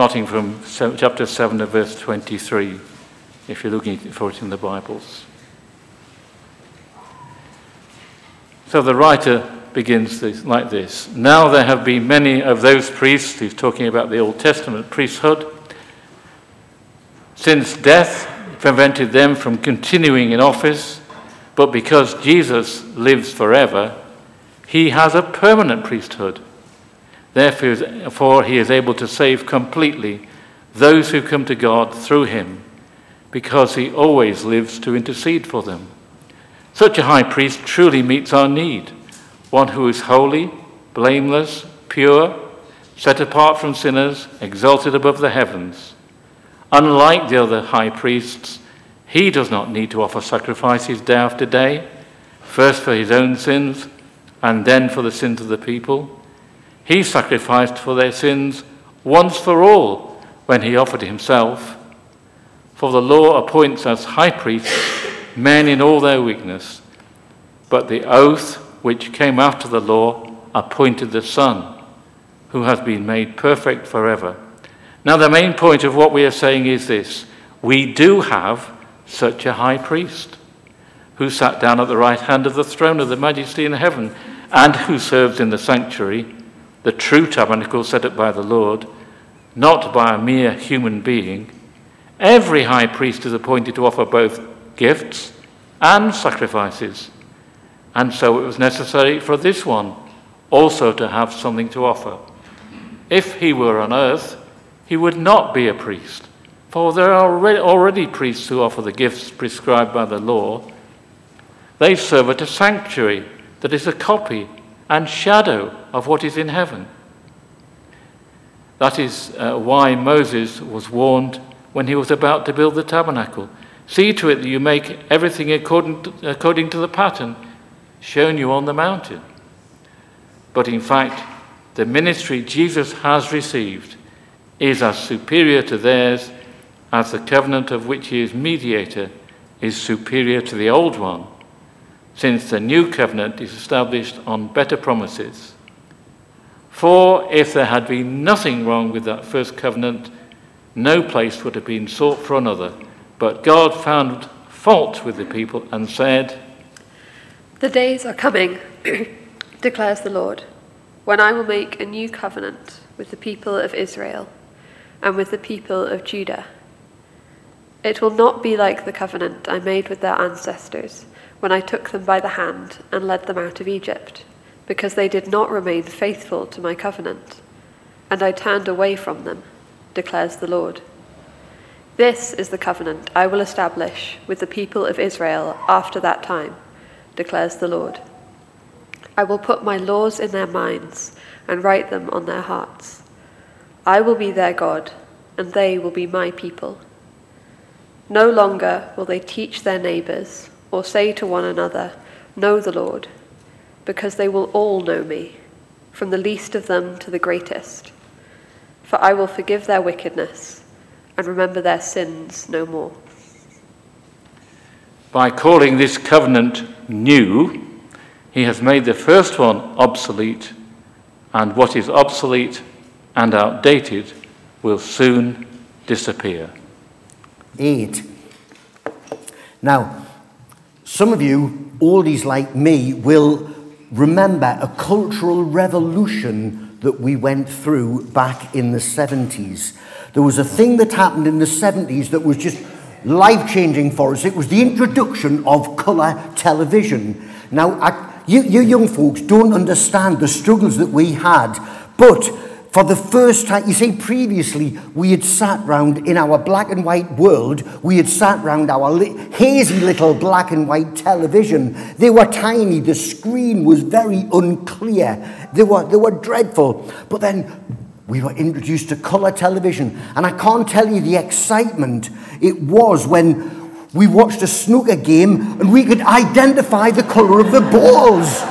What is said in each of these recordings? starting from chapter 7 and verse 23, if you're looking for it in the Bibles. So the writer begins this, like this. Now there have been many of those priests, he's talking about the Old Testament priesthood, since death prevented them from continuing in office, but because Jesus lives forever, he has a permanent priesthood. Therefore, he is able to save completely those who come to God through him, because he always lives to intercede for them. Such a high priest truly meets our need, one who is holy, blameless, pure, set apart from sinners, exalted above the heavens. Unlike the other high priests, he does not need to offer sacrifices day after day, first for his own sins and then for the sins of the people. He sacrificed for their sins once for all when he offered himself. For the law appoints as high priests men in all their weakness, but the oath which came after the law appointed the Son, who has been made perfect forever. Now the main point of what we are saying is this: we do have such a high priest who sat down at the right hand of the throne of the majesty in heaven, and who serves in the sanctuary, the true tabernacle set up by the Lord, not by a mere human being. Every high priest is appointed to offer both gifts and sacrifices, and so it was necessary for this one also to have something to offer. If he were on earth, he would not be a priest, for there are already priests who offer the gifts prescribed by the law. They serve at a sanctuary that is a copy and shadow of what is in heaven. That is why Moses was warned when he was about to build the tabernacle. See to it that you make everything according to the pattern shown you on the mountain. But in fact, the ministry Jesus has received is as superior to theirs as the covenant of which he is mediator is superior to the old one, since the new covenant is established on better promises. For if there had been nothing wrong with that first covenant, no place would have been sought for another. But God found fault with the people and said, "The days are coming, declares the Lord, when I will make a new covenant with the people of Israel and with the people of Judah. It will not be like the covenant I made with their ancestors when I took them by the hand and led them out of Egypt, because they did not remain faithful to my covenant, and I turned away from them, declares the Lord. This is the covenant I will establish with the people of Israel after that time, declares the Lord. I will put my laws in their minds and write them on their hearts. I will be their God, and they will be my people. No longer will they teach their neighbors or say to one another, 'Know the Lord,' because they will all know me, from the least of them to the greatest. For I will forgive their wickedness and remember their sins no more." By calling this covenant new, he has made the first one obsolete, and what is obsolete and outdated will soon disappear. 8. Now, some of you, oldies like me, will remember a cultural revolution that we went through back in the 70s. There was a thing that happened in the 70s that was just life-changing for us. It was the introduction of colour television. Now, you young folks don't understand the struggles that we had, but for the first time, you see, previously, we had sat round in our black and white world, we had sat round our hazy little black and white television. They were tiny, the screen was very unclear, they were dreadful. But then we were introduced to colour television, and I can't tell you the excitement it was when we watched a snooker game and we could identify the colour of the balls.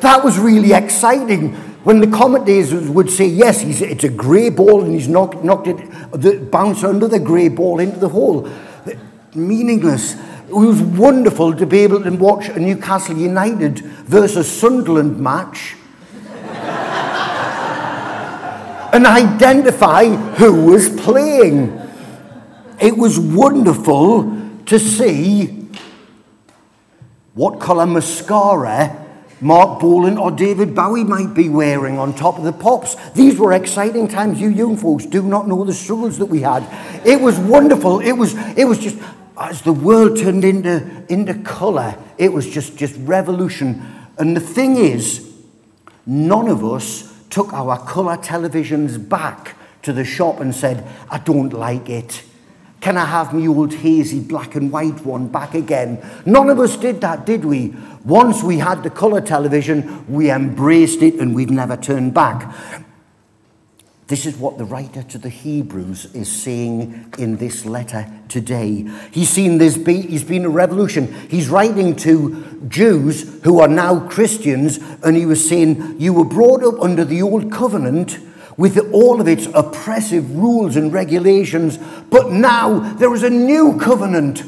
That was really exciting. When the commentators would say, yes, it's a grey ball and he's knocked it, the bouncer under the grey ball into the hole. Meaningless. It was wonderful to be able to watch a Newcastle United versus Sunderland match and identify who was playing. It was wonderful to see what colour mascara Mark Bolan or David Bowie might be wearing on top of the pops. These were exciting times. You young folks do not know the struggles that we had. It was wonderful. It was just, as the world turned into colour, it was just revolution. And the thing is, none of us took our colour televisions back to the shop and said, I don't like it. Can I have my old hazy black and white one back again? None of us did that, did we? Once we had the colour television, we embraced it and we've never turned back. This is what the writer to the Hebrews is saying in this letter today. He's seen this be, he's been a revolution. He's writing to Jews who are now Christians, and he was saying, you were brought up under the old covenant with all of its oppressive rules and regulations, but now there is a new covenant.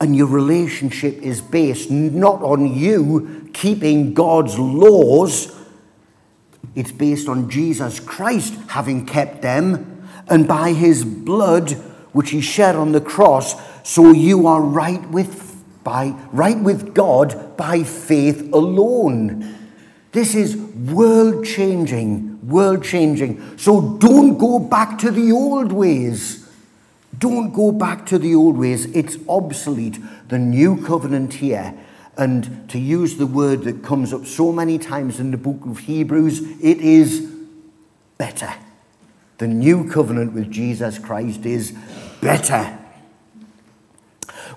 And your relationship is based not on you keeping God's laws, it's based on Jesus Christ having kept them, and by his blood, which he shed on the cross, so you are right with God by faith alone. This is world-changing, world-changing. So don't go back to the old ways. Don't go back to the old ways. It's obsolete, the new covenant here. And to use the word that comes up so many times in the book of Hebrews, it is better. The new covenant with Jesus Christ is better.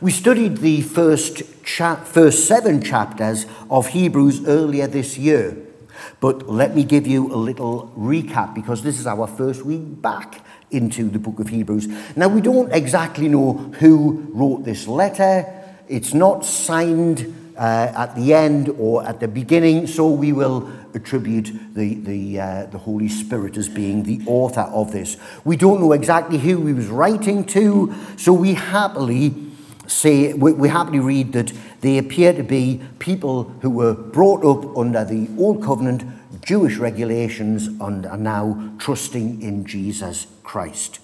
We studied the first seven chapters of Hebrews earlier this year, but let me give you a little recap, because this is our first week back into the book of Hebrews. Now, we don't exactly know who wrote this letter. It's not signed at the end or at the beginning, so we will attribute the Holy Spirit as being the author of this. We don't know exactly who he was writing to, so we happily read that they appear to be people who were brought up under the Old Covenant Jewish regulations and are now trusting in Jesus Christ.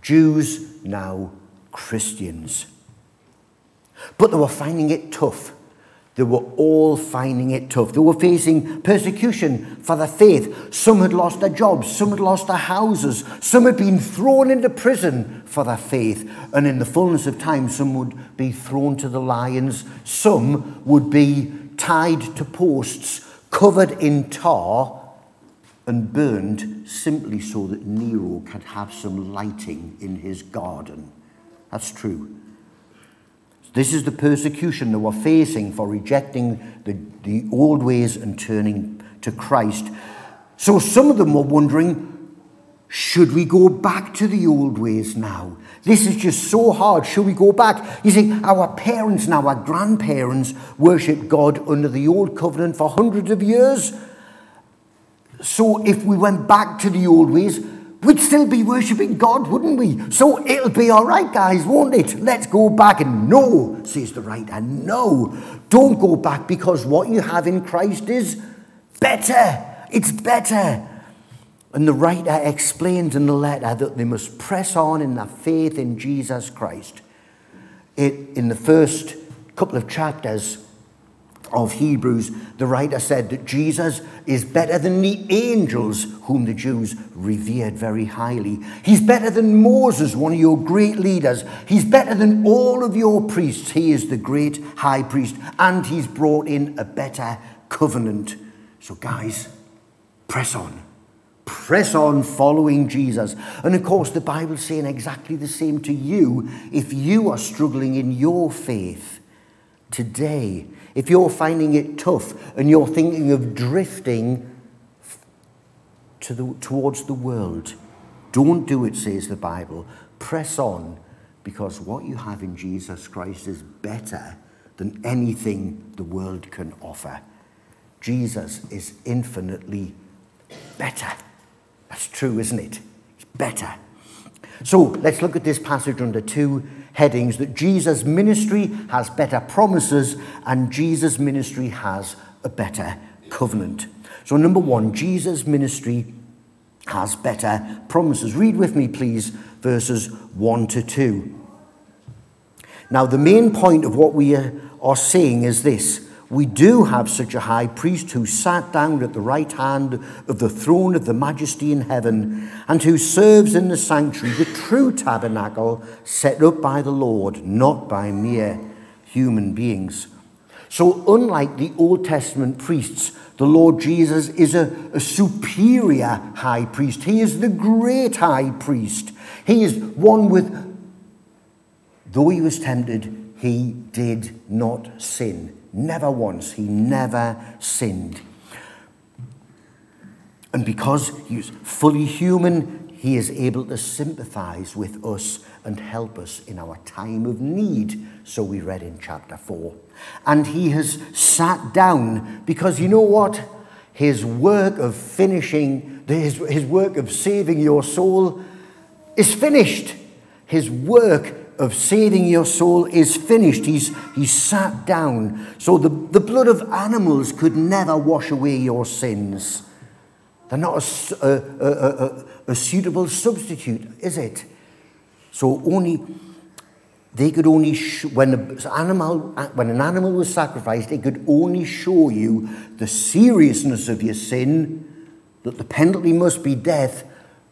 Jews, now Christians. But they were finding it tough. They were all finding it tough. They were facing persecution for their faith. Some had lost their jobs. Some had lost their houses. Some had been thrown into prison for their faith. And in the fullness of time, some would be thrown to the lions. Some would be tied to posts, covered in tar, and burned simply so that Nero could have some lighting in his garden. That's true. This is the persecution they were facing for rejecting the old ways and turning to Christ. So some of them were wondering, should we go back to the old ways now? This is just so hard. Should we go back? You see, our parents and our grandparents worshipped God under the old covenant for hundreds of years. So if we went back to the old ways, we'd still be worshipping God, wouldn't we? So it'll be all right, guys, won't it? Let's go back. And no, says the writer, no, don't go back, because what you have in Christ is better. It's better. And the writer explains in the letter that they must press on in their faith in Jesus Christ. In the first couple of chapters of Hebrews, the writer said that Jesus is better than the angels, whom the Jews revered very highly. He's better than Moses, one of your great leaders. He's better than all of your priests. He is the great high priest, and he's brought in a better covenant. So guys, press on. Press on following Jesus. And of course, the Bible's saying exactly the same to you if you are struggling in your faith today. If you're finding it tough and you're thinking of drifting towards the world, don't do it, says the Bible. Press on, because what you have in Jesus Christ is better than anything the world can offer. Jesus is infinitely better. That's true, isn't it? It's better. So let's look at this passage under two headings, that Jesus' ministry has better promises and Jesus' ministry has a better covenant. So number one, Jesus' ministry has better promises. Read with me, please, verses 1 to 2. Now, the main point of what we are saying is this. We do have such a high priest who sat down at the right hand of the throne of the majesty in heaven, and who serves in the sanctuary, the true tabernacle set up by the Lord, not by mere human beings. So unlike the Old Testament priests, the Lord Jesus is a superior high priest. He is the great high priest. He is one with, though he was tempted, he did not sin. Never once. He never sinned. And because he is fully human, he is able to sympathize with us and help us in our time of need. So we read in chapter 4. And he has sat down because, you know what? His work of finishing, his work of saving your soul is finished. His work of saving your soul is finished. He sat down. So the blood of animals could never wash away your sins. They're not a suitable substitute, is it? So only they could only when an animal was sacrificed, it could only show you the seriousness of your sin, that the penalty must be death,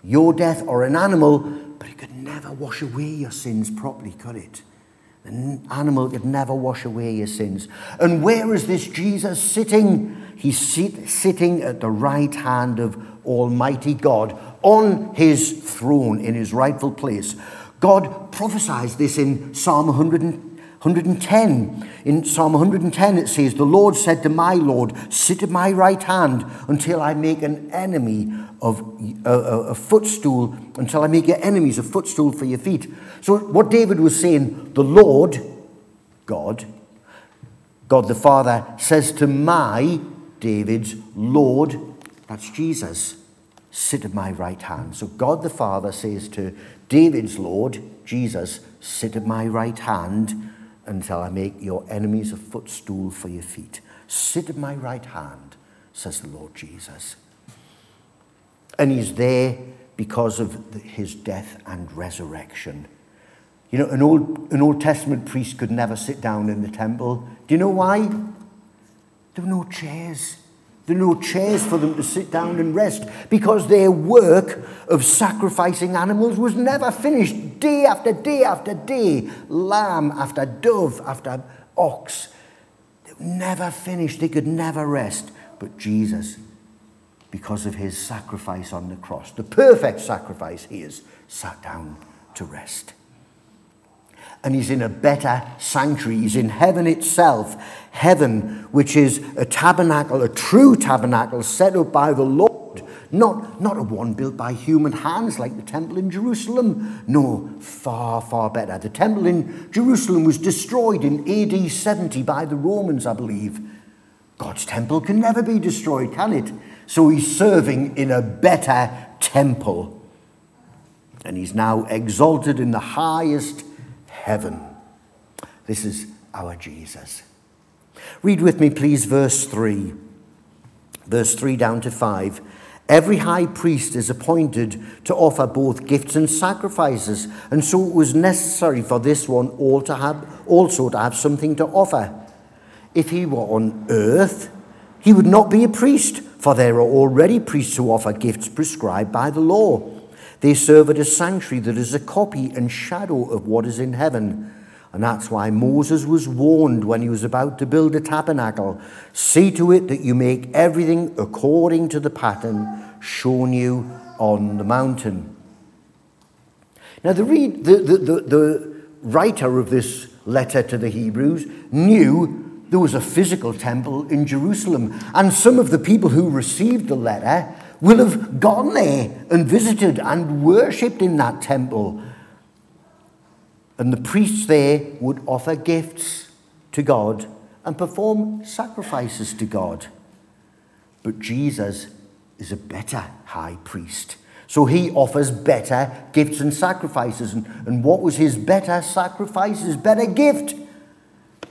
your death or an animal. But it could never wash away your sins properly, could it? An animal could never wash away your sins. And where is this Jesus sitting? He's sitting at the right hand of Almighty God on his throne in his rightful place. God prophesies this in Psalm 110. In Psalm 110 it says, "The Lord said to my Lord, sit at my right hand until I make an enemy of a footstool, until I make your enemies a footstool for your feet." So what David was saying, the Lord, God the Father, says to my, David's Lord, that's Jesus, sit at my right hand. So God the Father says to David's Lord, Jesus, sit at my right hand until I make your enemies a footstool for your feet. Sit at my right hand, says the Lord Jesus. And he's there because of his death and resurrection. You know, an Old Testament priest could never sit down in the temple. Do you know why? There were no chairs. There are no chairs for them to sit down and rest, because their work of sacrificing animals was never finished. Day after day after day, lamb after dove after ox. They were never finished. They could never rest. But Jesus, because of his sacrifice on the cross, the perfect sacrifice, he is sat down to rest. And he's in a better sanctuary. He's in heaven itself. Heaven, which is a tabernacle, a true tabernacle set up by the Lord. Not a one built by human hands like the temple in Jerusalem. No, far, far better. The temple in Jerusalem was destroyed in AD 70 by the Romans, I believe. God's temple can never be destroyed, can it? So he's serving in a better temple. And he's now exalted in the highest heaven. This is our Jesus. Read with me, please, verse 3. Verse 3 down to 5. Every high priest is appointed to offer both gifts and sacrifices, and so it was necessary for this one also to have something to offer. If he were on earth, he would not be a priest, for there are already priests who offer gifts prescribed by the law. They serve at a sanctuary that is a copy and shadow of what is in heaven. And that's why Moses was warned when he was about to build a tabernacle. See to it that you make everything according to the pattern shown you on the mountain. Now the writer of this letter to the Hebrews knew there was a physical temple in Jerusalem. And some of the people who received the letter will have gone there and visited and worshipped in that temple. And the priests there would offer gifts to God and perform sacrifices to God. But Jesus is a better high priest. So he offers better gifts and sacrifices. And what was his better sacrifice, his better gift?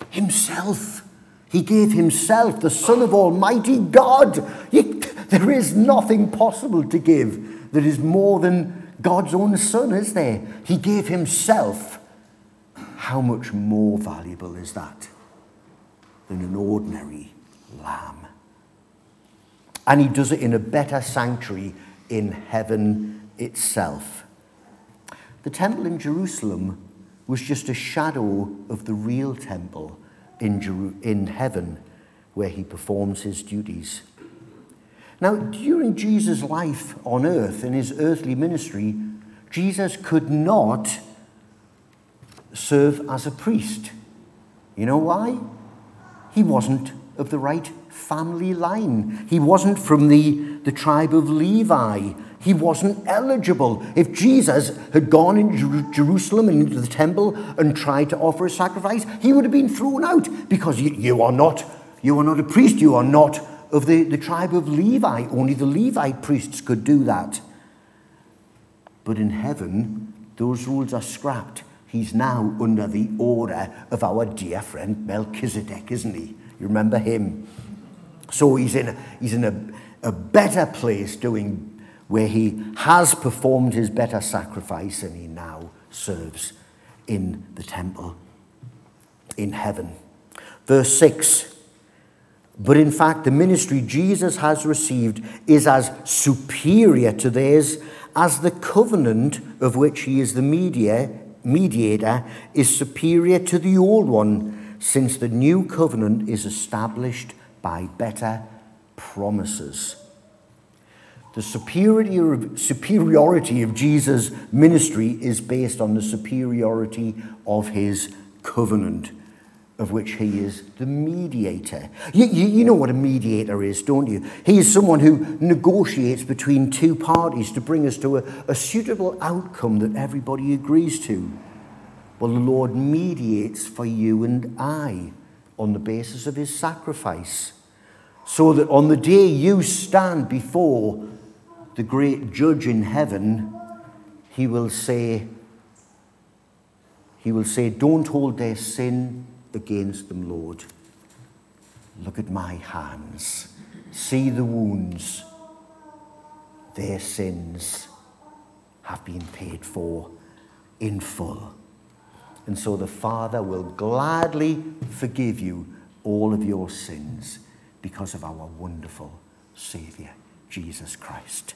Himself. He gave himself, the Son of Almighty God. You There is nothing possible to give that is more than God's own Son, is there? He gave himself. How much more valuable is that than an ordinary lamb? And he does it in a better sanctuary in heaven itself. The temple in Jerusalem was just a shadow of the real temple in heaven where he performs his duties. Now, during Jesus' life on earth, in his earthly ministry, Jesus could not serve as a priest. You know why? He wasn't of the right family line. He wasn't from the tribe of Levi. He wasn't eligible. If Jesus had gone into Jerusalem and into the temple and tried to offer a sacrifice, he would have been thrown out because you are not a priest. You are not of the tribe of Levi. Only the Levite priests could do that. But in heaven, those rules are scrapped. He's now under the order of our dear friend Melchizedek, isn't he? You remember him? So he's in a better place doing where he has performed his better sacrifice, and he now serves in the temple in heaven. Verse 6. But in fact, the ministry Jesus has received is as superior to theirs as the covenant of which he is the mediator is superior to the old one, since the new covenant is established by better promises. The superiority of Jesus' ministry is based on the superiority of his covenant, of which he is the mediator. You know what a mediator is, don't you? He is someone who negotiates between two parties to bring us to a suitable outcome that everybody agrees to. Well, the Lord mediates for you and I on the basis of his sacrifice, so that on the day you stand before the great judge in heaven, he will say, don't hold their sin against them, Lord. Look at my hands. See the wounds. Their sins have been paid for in full. And so the Father will gladly forgive you all of your sins because of our wonderful Saviour, Jesus Christ.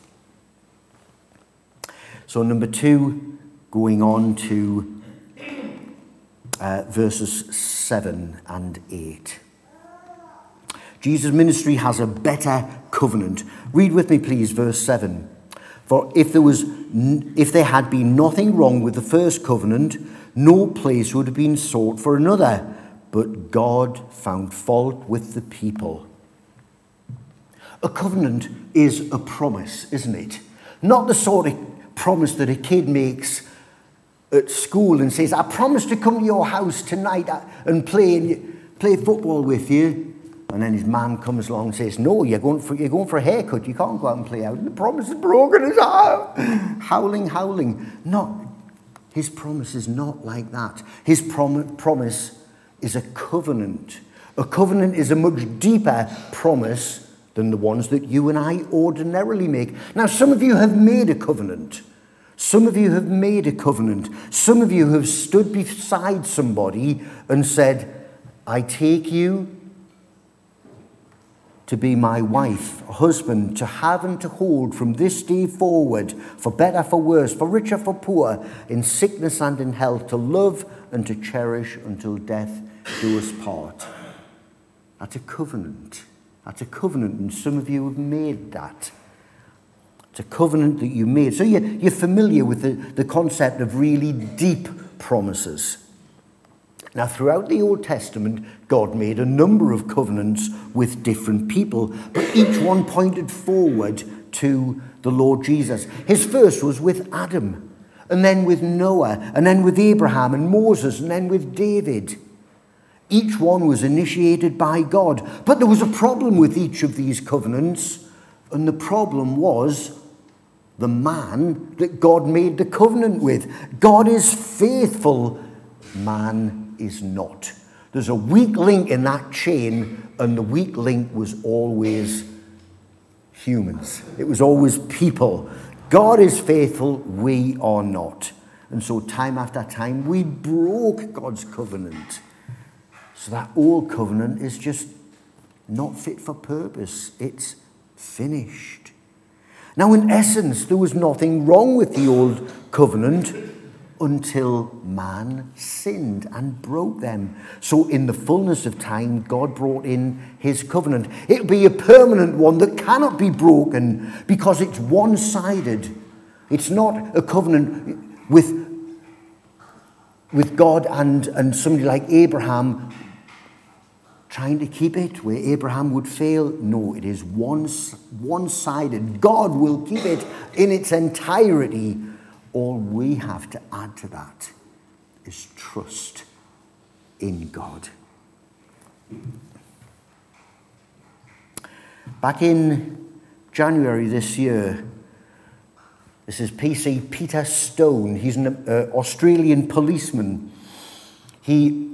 So number 2, going on to verses 7 and 8. Jesus' ministry has a better covenant. Read with me, please, verse 7. For if there had been nothing wrong with the first covenant, no place would have been sought for another, but God found fault with the people. A covenant is a promise, isn't it? Not the sort of promise that a kid makes at school and says, I promise to come to your house tonight and play football with you. And then his mum comes along and says, no, you're going for a haircut. You can't go out and play out. And the promise is broken as hell. Howling. No, his promise is not like that. His promise is a covenant. A covenant is a much deeper promise than the ones that you and I ordinarily make. Now, some of you have made a covenant. Some of you have made a covenant. Some of you have stood beside somebody and said, I take you to be my wife, a husband, to have and to hold from this day forward, for better, for worse, for richer, for poor, in sickness and in health, to love and to cherish until death do us part. That's a covenant. That's a covenant, and some of you have made that. It's a covenant that you made. So you're familiar with the concept of really deep promises. Now, throughout the Old Testament, God made a number of covenants with different people, but each one pointed forward to the Lord Jesus. His first was with Adam, and then with Noah, and then with Abraham and Moses, and then with David. Each one was initiated by God, but there was a problem with each of these covenants, and the problem was the man that God made the covenant with. God is faithful, man is not. There's a weak link in that chain, and the weak link was always humans. It was always people. God is faithful, we are not. And so time after time, we broke God's covenant. So that old covenant is just not fit for purpose. It's finished. Now, in essence, there was nothing wrong with the old covenant until man sinned and broke them. So in the fullness of time, God brought in his covenant. It'll be a permanent one that cannot be broken because it's one-sided. It's not a covenant with God and somebody like Abraham trying to keep it where Abraham would fail. No, it is one-sided. God will keep it in its entirety. All we have to add to that is trust in God. Back in January this year, this is PC Peter Stone. He's an Australian policeman. He,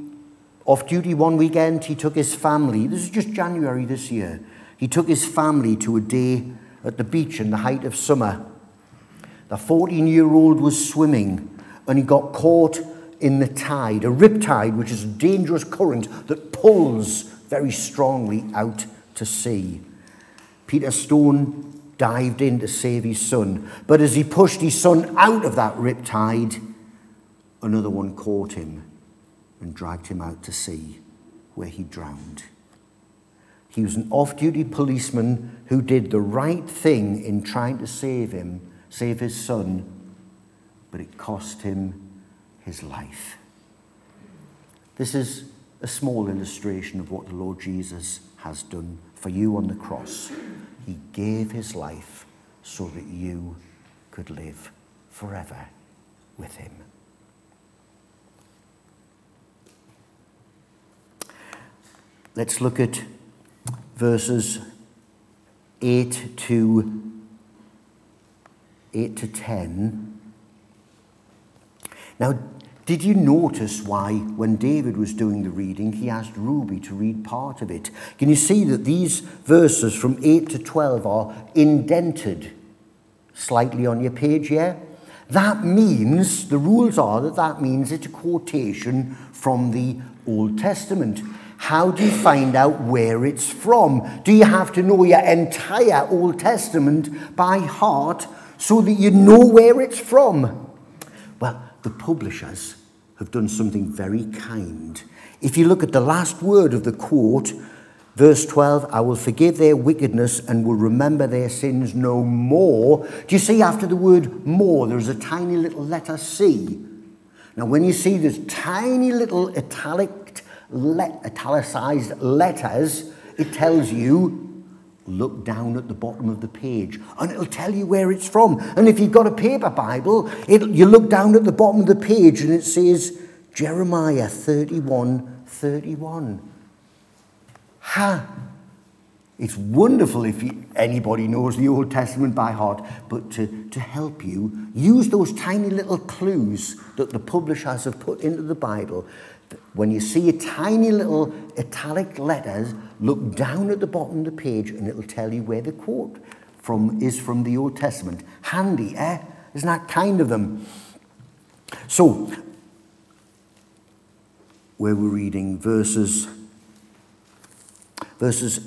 off duty one weekend, he took his family. This is just January this year. He took his family to a day at the beach in the height of summer. The 14-year-old was swimming and he got caught in the tide, a riptide, which is a dangerous current that pulls very strongly out to sea. Peter Stone dived in to save his son, but as he pushed his son out of that riptide, another one caught him and dragged him out to sea, where he drowned. He was an off-duty policeman who did the right thing in trying to save his son, but it cost him his life. This is a small illustration of what the Lord Jesus has done for you on the cross. He gave his life so that you could live forever with him. Let's look at verses 8 to 10. Now, did you notice why, when David was doing the reading, he asked Ruby to read part of it? Can you see that these verses from 8 to 12 are indented slightly on your page here? That means, the rules are that means it's a quotation from the Old Testament. How do you find out where it's from? Do you have to know your entire Old Testament by heart so that you know where it's from? Well, the publishers have done something very kind. If you look at the last word of the quote, verse 12, "I will forgive their wickedness and will remember their sins no more." Do you see after the word "more" there's a tiny little letter C? Now, when you see this tiny little italicized letters, it tells you, look down at the bottom of the page, and it'll tell you where it's from. And if you've got a paper Bible, you look down at the bottom of the page and it says Jeremiah 31:31. Ha! It's wonderful if anybody knows the Old Testament by heart, but to help you, use those tiny little clues that the publishers have put into the Bible. When you see a tiny little italic letters, look down at the bottom of the page and it'll tell you where the quote is from the Old Testament. Handy, eh? Isn't that kind of them? So, where we're reading verses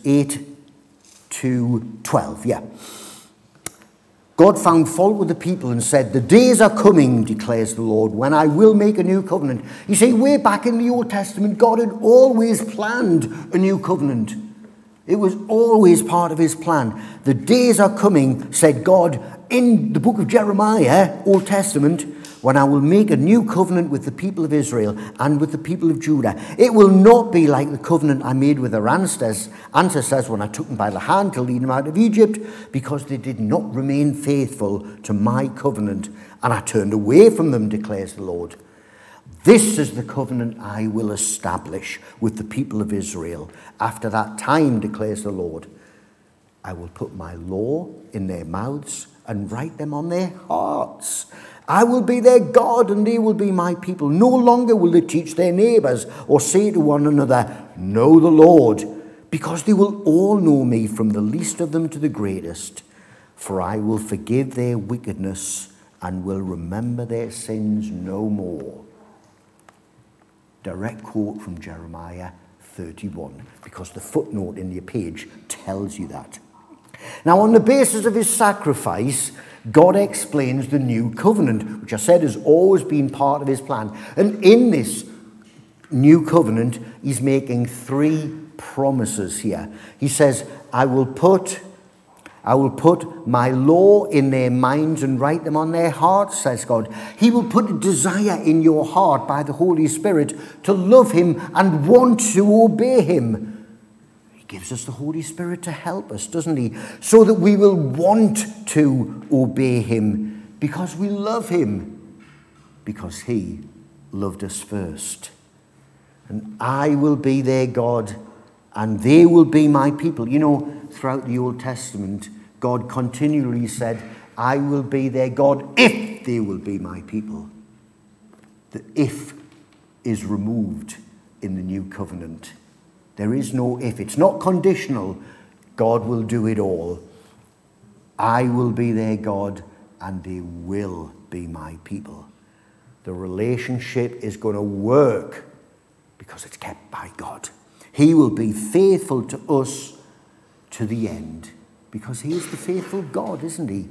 8 to 12, yeah. God found fault with the people and said, "The days are coming, declares the Lord, when I will make a new covenant." You see, way back in the Old Testament, God had always planned a new covenant. It was always part of his plan. "The days are coming," said God in the book of Jeremiah, Old Testament, "when I will make a new covenant with the people of Israel and with the people of Judah. It will not be like the covenant I made with their ancestors when I took them by the hand to lead them out of Egypt, because they did not remain faithful to my covenant, and I turned away from them, declares the Lord. This is the covenant I will establish with the people of Israel. After that time, declares the Lord, I will put my law in their mouths and write them on their hearts. I will be their God and they will be my people. No longer will they teach their neighbors or say to one another, 'Know the Lord,' because they will all know me, from the least of them to the greatest, for I will forgive their wickedness and will remember their sins no more." Direct quote from Jeremiah 31, because the footnote in your page tells you that. Now, on the basis of his sacrifice, God explains the new covenant, which I said has always been part of his plan. And in this new covenant, he's making three promises here. He says, I will put my law in their minds and write them on their hearts, says God. He will put a desire in your heart by the Holy Spirit to love him and want to obey him. He gives us the Holy Spirit to help us, doesn't he? So that we will want to obey him because we love him, because he loved us first. And I will be their God and they will be my people. You know, throughout the Old Testament, God continually said, I will be their God if they will be my people. The if is removed in the new covenant. There is no if. It's not conditional. God will do it all. I will be their God and they will be my people. The relationship is going to work because it's kept by God. He will be faithful to us to the end, because he is the faithful God, isn't he?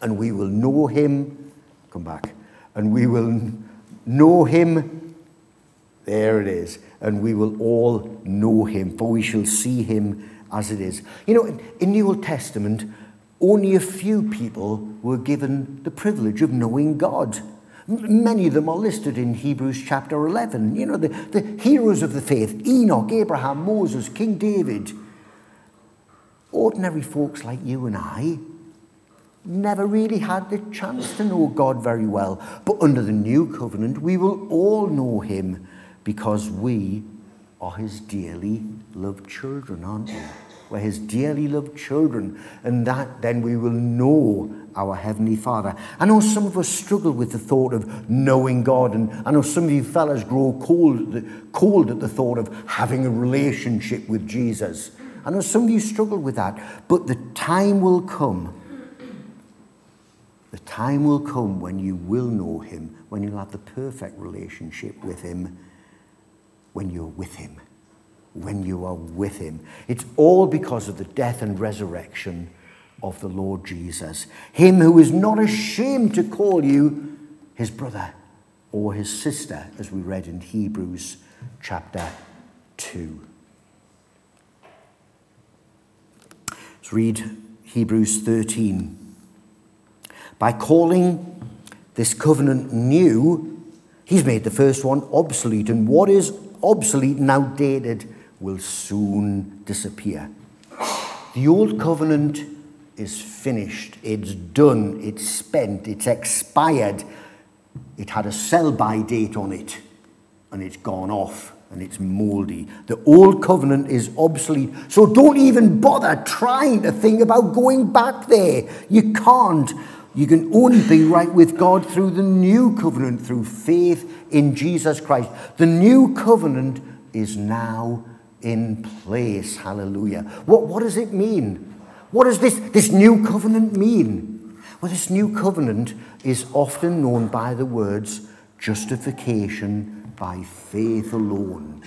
And we will know him, come back, and we will know him, there it is, and we will all know him, for we shall see him as it is. You know, in the Old Testament, only a few people were given the privilege of knowing God. Many of them are listed in Hebrews chapter 11. You know, the heroes of the faith, Enoch, Abraham, Moses, King David. Ordinary folks like you and I never really had the chance to know God very well. But under the new covenant, we will all know him because we are his dearly loved children, aren't we? We're his dearly loved children, and that then we will know our Heavenly Father. I know some of us struggle with the thought of knowing God, and I know some of you fellas grow cold at the thought of having a relationship with Jesus. I know some of you struggle with that, but the time will come. The time will come when you will know him, when you'll have the perfect relationship with him, when you're with him. When you are with him. It's all because of the death and resurrection of the Lord Jesus. Him who is not ashamed to call you his brother or his sister, as we read in Hebrews chapter 2. Let's read Hebrews 13. By calling this covenant new, he's made the first one obsolete, and what is obsolete and outdated will soon disappear. The old covenant is finished. It's done. It's spent. It's expired. It had a sell-by date on it, and it's gone off, and it's mouldy. The old covenant is obsolete, so don't even bother trying to think about going back there. You can't. You can only be right with God through the new covenant, through faith in Jesus Christ. The new covenant is now in place. Hallelujah. What does it mean? What does this new covenant mean? Well, this new covenant is often known by the words justification by faith alone.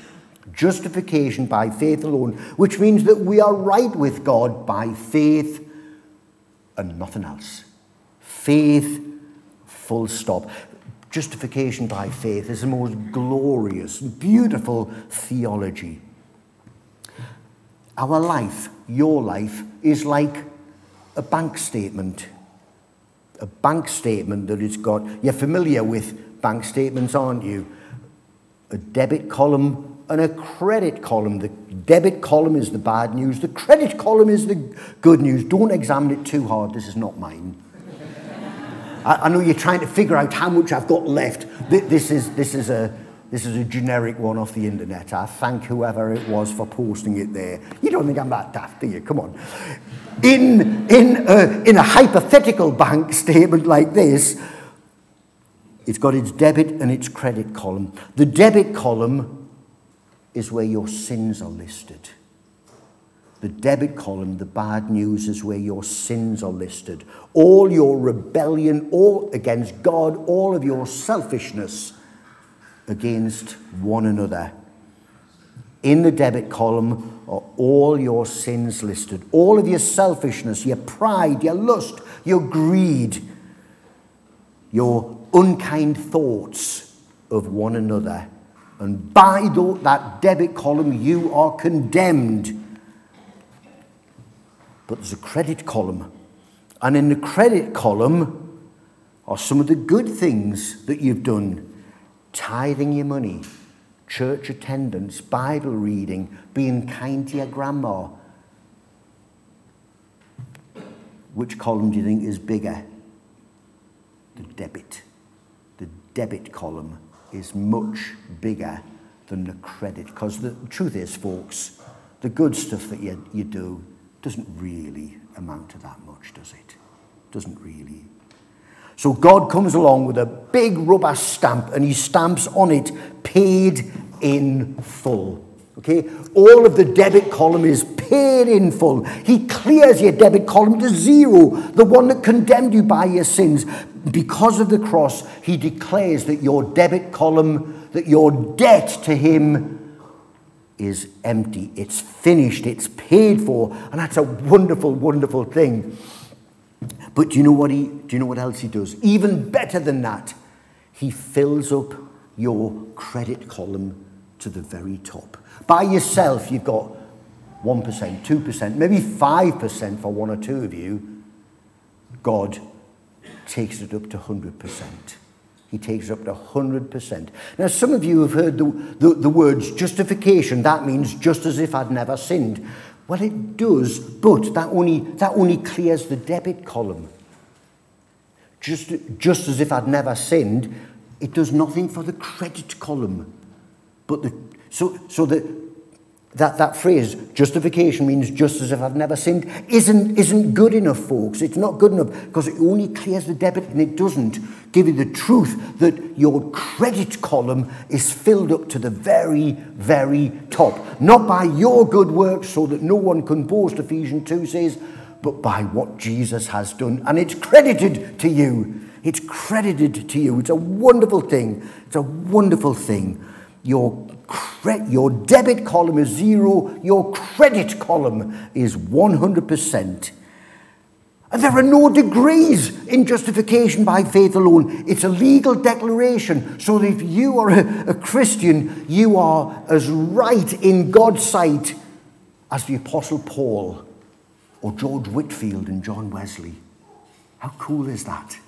Justification by faith alone, which means that we are right with God by faith and nothing else. Faith, full stop. Justification by faith is the most glorious, beautiful theology. Our life, your life, is like a bank statement. A bank statement that it's got. You're familiar with bank statements, aren't you? A debit column and a credit column. The debit column is the bad news. The credit column is the good news. Don't examine it too hard. This is not mine. I know you're trying to figure out how much I've got left. This is a generic one off the internet. I thank whoever it was for posting it there. You don't think I'm that daft, do you? Come on. In a hypothetical bank statement like this, it's got its debit and its credit column. The debit column is where your sins are listed. The debit column, the bad news, is where your sins are listed. All your rebellion, all against God, all of your selfishness against one another. In the debit column are all your sins listed. All of your selfishness, your pride, your lust, your greed, your unkind thoughts of one another. And by that debit column, you are condemned. But there's a credit column. And in the credit column are some of the good things that you've done. Tithing your money, church attendance, Bible reading, being kind to your grandma. Which column do you think is bigger? The debit. The debit column is much bigger than the credit. Because the truth is, folks, the good stuff that you do doesn't really amount to that much, does it? Doesn't really. So God comes along with a big rubber stamp, and he stamps on it, paid in full. Okay? All of the debit column is paid in full. He clears your debit column to zero, the one that condemned you by your sins. Because of the cross, he declares that your debit column, that your debt to him is empty. It's finished. It's paid for. And that's a wonderful, wonderful thing. But do you know what else he does? Even better than that, he fills up your credit column to the very top. By yourself, you've got 1%, 2%, maybe 5% for one or two of you. God takes it up to 100%. He takes up to 100%. Now, some of you have heard the words justification. That means just as if I'd never sinned. Well, it does, but that only clears the debit column. Just as if I'd never sinned, it does nothing for the credit column. But that phrase, justification means just as if I've never sinned, isn't good enough, folks. It's not good enough because it only clears the debit, and it doesn't give you the truth that your credit column is filled up to the very, very top. Not by your good works so that no one can boast, Ephesians 2 says, but by what Jesus has done. And it's credited to you. It's credited to you. It's a wonderful thing. It's a wonderful thing. Your debit column is zero. Your credit column is 100%. And there are no degrees in justification by faith alone. It's a legal declaration. So that if you are a Christian, you are as right in God's sight as the Apostle Paul or George Whitfield and John Wesley. How cool is that?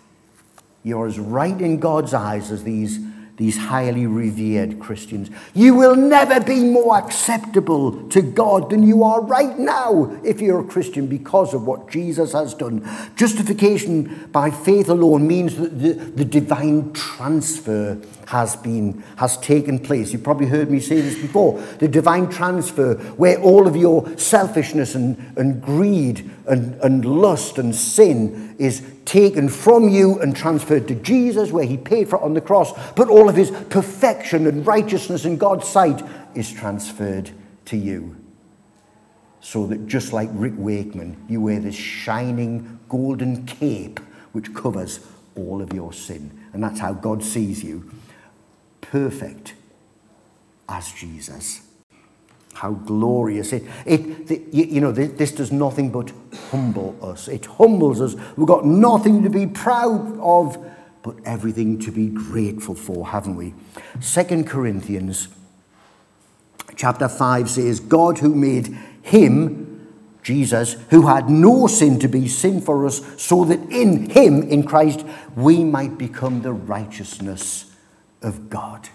You're as right in God's eyes as these highly revered Christians. You will never be more acceptable to God than you are right now if you're a Christian because of what Jesus has done. Justification by faith alone means that the divine transfer has taken place. You've probably heard me say this before. The divine transfer where all of your selfishness and greed and lust and sin is taken from you and transferred to Jesus, where he paid for it on the cross, but all of his perfection and righteousness in God's sight is transferred to you. So that just like Rick Wakeman, you wear this shining golden cape which covers all of your sin. And that's how God sees you. Perfect as Jesus. How glorious. This does nothing but humble us. It humbles us. We've got nothing to be proud of, but everything to be grateful for, haven't we? 2 Corinthians chapter 5 says, God who made him, Jesus, who had no sin to be sin for us, so that in him, in Christ, we might become the righteousness of God.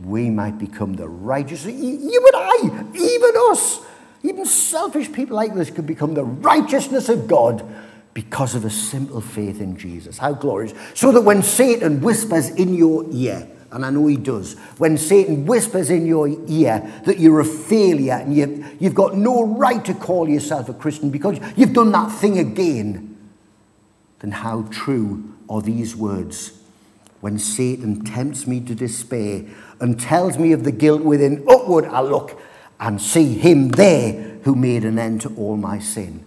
We might become the righteousness. You and I, even us, even selfish people like this could become the righteousness of God because of a simple faith in Jesus. How glorious. So that when Satan whispers in your ear, and I know he does, when Satan whispers in your ear that you're a failure and you've got no right to call yourself a Christian because you've done that thing again, then how true are these words? When Satan tempts me to despair and tells me of the guilt within, upward I look and see him there who made an end to all my sin.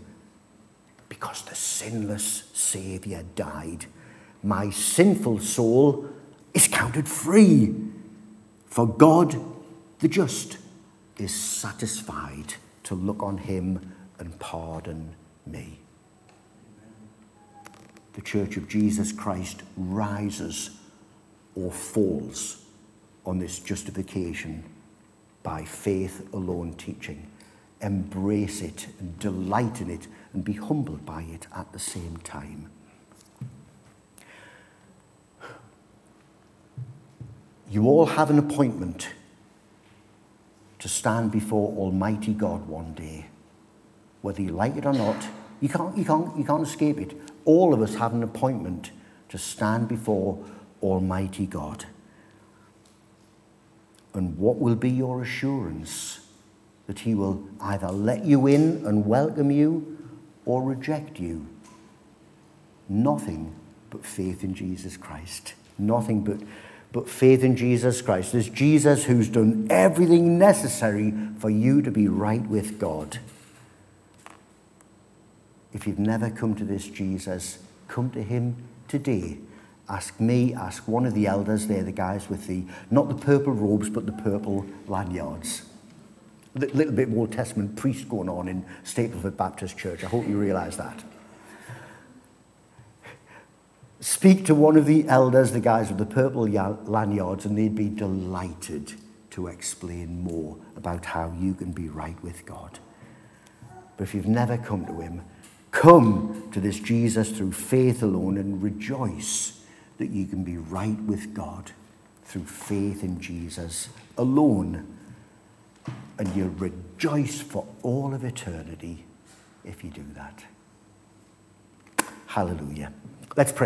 Because the sinless Saviour died, my sinful soul is counted free. For God, the just, is satisfied to look on him and pardon me. The Church of Jesus Christ rises or falls on this justification by faith alone teaching. Embrace it and delight in it and be humbled by it at the same time. You all have an appointment to stand before Almighty God one day. Whether you like it or not, you can't escape it. All of us have an appointment to stand before Almighty God. And what will be your assurance that he will either let you in and welcome you or reject you? Nothing but faith in Jesus Christ. Nothing but faith in Jesus Christ. There's Jesus who's done everything necessary for you to be right with God. If you've never come to this Jesus, come to him today. Ask me, ask one of the elders. They're the guys with not the purple robes, but the purple lanyards. A little bit of Old Testament priest going on in Stapleford Baptist Church. I hope you realise that. Speak to one of the elders, the guys with the purple lanyards, and they'd be delighted to explain more about how you can be right with God. But if you've never come to him, come to this Jesus through faith alone and rejoice that you can be right with God through faith in Jesus alone. And you'll rejoice for all of eternity if you do that. Hallelujah. Let's pray.